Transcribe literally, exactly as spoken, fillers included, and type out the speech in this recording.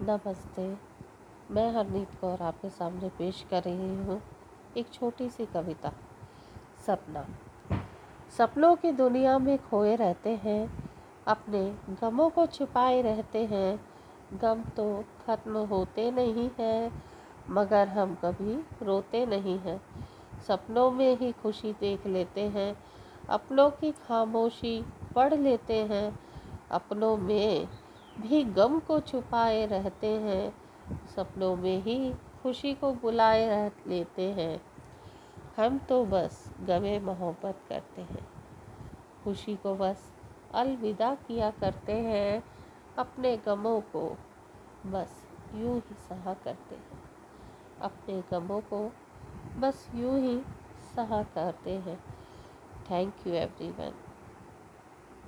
नमस्ते, मैं हरनीत कौर आपके सामने पेश कर रही हूँ एक छोटी सी कविता। सपना। सपनों की दुनिया में खोए रहते हैं, अपने गमों को छिपाए रहते हैं। गम तो ख़त्म होते नहीं हैं, मगर हम कभी रोते नहीं हैं। सपनों में ही खुशी देख लेते हैं, अपनों की खामोशी पढ़ लेते हैं। अपनों में भी गम को छुपाए रहते हैं, सपनों में ही खुशी को बुलाए रह लेते हैं। हम तो बस गमे मोहब्बत करते हैं, खुशी को बस अलविदा किया करते हैं। अपने गमों को बस यूं ही सहा करते हैं, अपने गमों को बस यूं ही सहा करते हैं। Thank you everyone.